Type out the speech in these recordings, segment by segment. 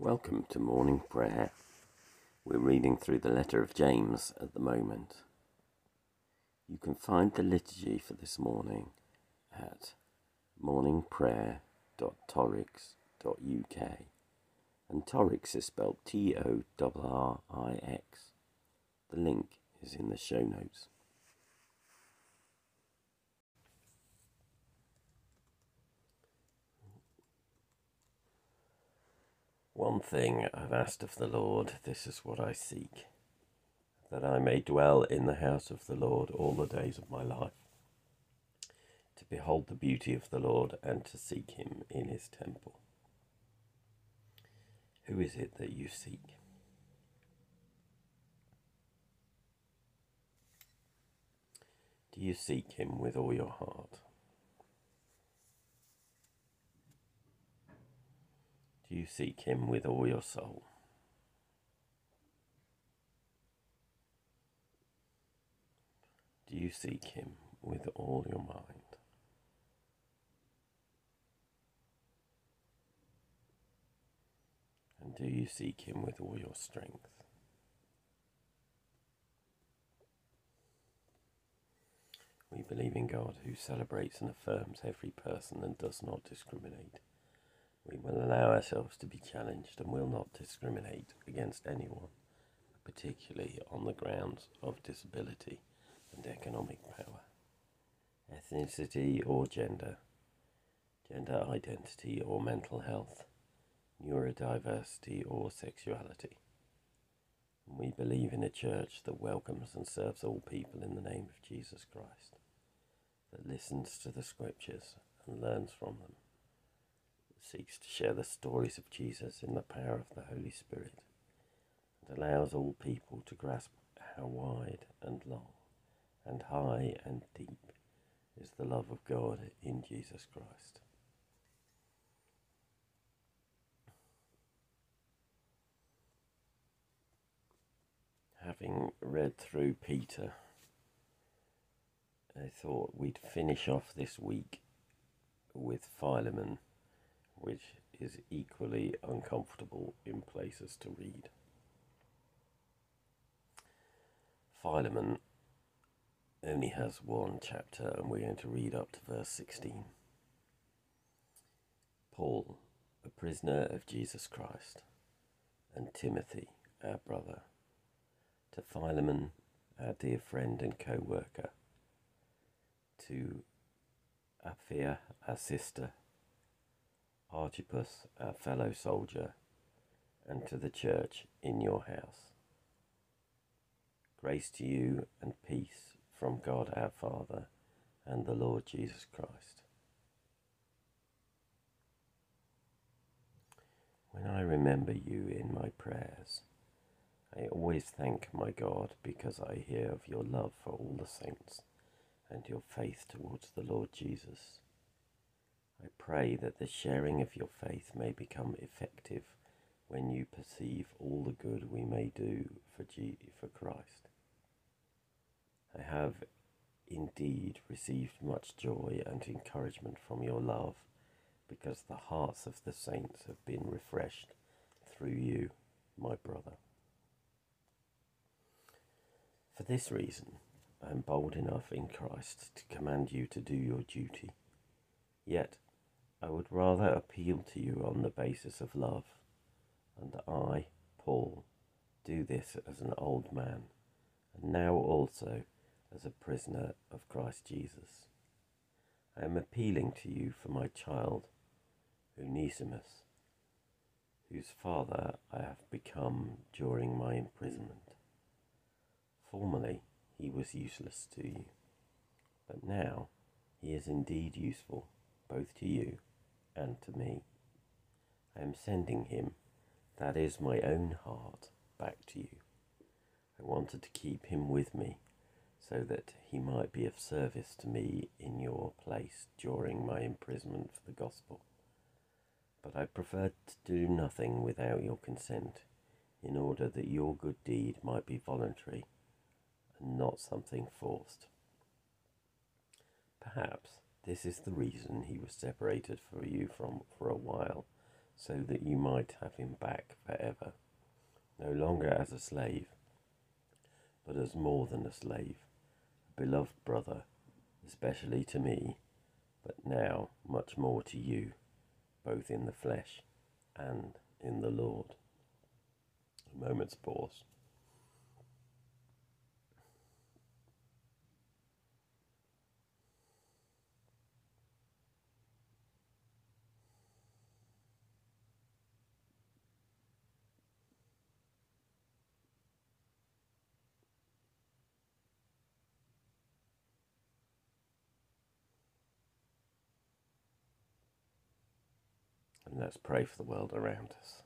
Welcome to Morning Prayer. We're reading through the letter of James at the moment. You can find the liturgy for this morning at morningprayer.torix.uk, and Torix is spelled T-O-R-R-I-X. The link is in the show notes. One thing I've asked of the Lord, this is what I seek, that I may dwell in the house of the Lord all the days of my life, to behold the beauty of the Lord and to seek him in his temple. Who is it that you seek? Do you seek him with all your heart? Do you seek him with all your soul? Do you seek him with all your mind? And do you seek him with all your strength? We believe in God, who celebrates and affirms every person and does not discriminate. We will allow ourselves to be challenged and will not discriminate against anyone, particularly on the grounds of disability and economic power, ethnicity or gender, gender identity or mental health, neurodiversity or sexuality. And we believe in a church that welcomes and serves all people in the name of Jesus Christ, that listens to the scriptures and learns from them, seeks to share the stories of Jesus in the power of the Holy Spirit, and allows all people to grasp how wide and long and high and deep is the love of God in Jesus Christ. Having read through Peter, I thought we'd finish off this week with Philemon, which is equally uncomfortable in places to read. Philemon only has one chapter, and we're going to read up to verse 16. Paul, a prisoner of Jesus Christ, and Timothy, our brother, to Philemon, our dear friend and co-worker, to Apphia, our sister, Archippus, our fellow soldier, and to the church in your house. Grace to you and peace from God our Father and the Lord Jesus Christ. When I remember you in my prayers, I always thank my God because I hear of your love for all the saints and your faith towards the Lord Jesus. I pray that the sharing of your faith may become effective when you perceive all the good we may do for Christ. I have indeed received much joy and encouragement from your love, because the hearts of the saints have been refreshed through you, my brother. For this reason, I am bold enough in Christ to command you to do your duty. Yet, I would rather appeal to you on the basis of love, and I, Paul, do this as an old man, and now also as a prisoner of Christ Jesus. I am appealing to you for my child, Onesimus, whose father I have become during my imprisonment. Formerly he was useless to you, but now he is indeed useful, both to you and to me. I am sending him, that is my own heart, back to you. I wanted to keep him with me, so that he might be of service to me in your place during my imprisonment for the gospel. But I preferred to do nothing without your consent, in order that your good deed might be voluntary and not something forced. Perhaps this is the reason he was separated for you for a while, so that you might have him back forever, no longer as a slave, but as more than a slave, a beloved brother, especially to me, but now much more to you, both in the flesh and in the Lord. A moment's pause. And let's pray for the world around us.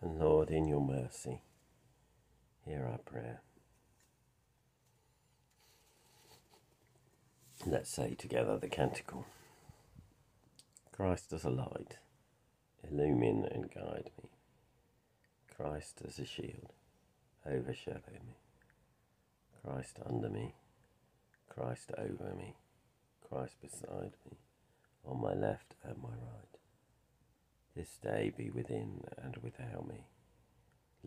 And Lord, in your mercy, hear our prayer. Let's say together the canticle. Christ as a light, illumine and guide me. Christ as a shield, overshadow me. Christ under me, Christ over me, Christ beside me, on my left and my right. This day be within and without me,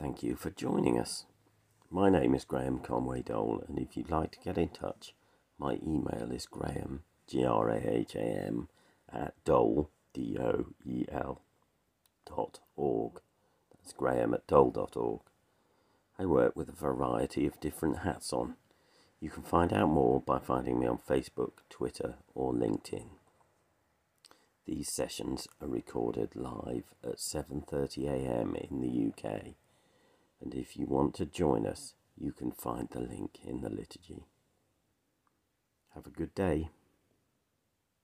Thank you for joining us. My name is Graham Conway Dole, and if you'd like to get in touch, my email is graham, graham, @dole.org. It's graham@dole.org. I work with a variety of different hats on. You can find out more by finding me on Facebook, Twitter or LinkedIn. These sessions are recorded live at 7:30 a.m. in the UK, and if you want to join us, you can find the link in the liturgy. Have a good day.